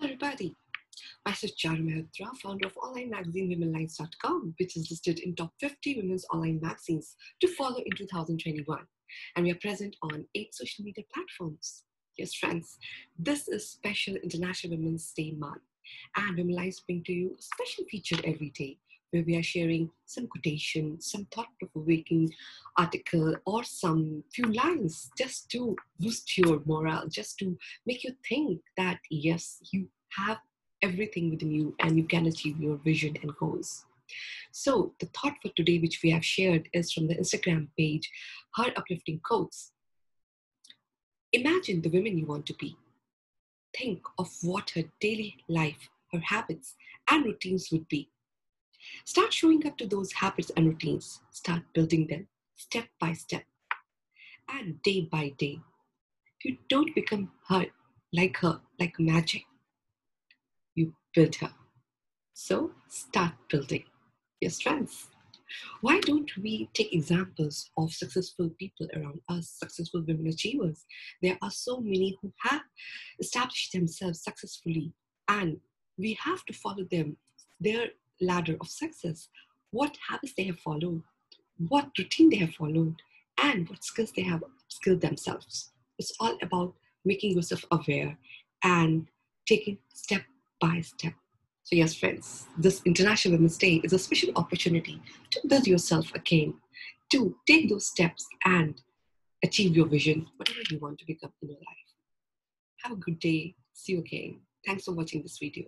Hello everybody, myself Charu Mehta, founder of online magazine WomenLines.com, which is listed in top 50 women's online magazines to follow in 2021. And we are present on 8 social media platforms. Yes friends, this is special International Women's Day month, and Women Lines bring to you a special feature every day where we are sharing some quotation, some thought-provoking article, or some few lines just to boost your morale, just to make you think that yes, you have everything within you and you can achieve your vision and goals. So the thought for today which we have shared is from the Instagram page, Her Uplifting Quotes. Imagine the women you want to be. Think of what her daily life, her habits and routines would be. Start showing up to those habits and routines. Start building them step by step and day by day. You don't become her, like magic. You build her. So start building your strengths. Why don't we take examples of successful people around us, successful women achievers? There are so many who have established themselves successfully, and we have to follow them, their ladder of success. What habits they have followed, what routine they have followed, and what skills they have upskilled themselves. It's all about making yourself aware and taking step by step. So yes, friends, this International Women's Day is a special opportunity to build yourself again, to take those steps and achieve your vision, whatever you want to become in your life. Have a good day. See you again. Thanks for watching this video.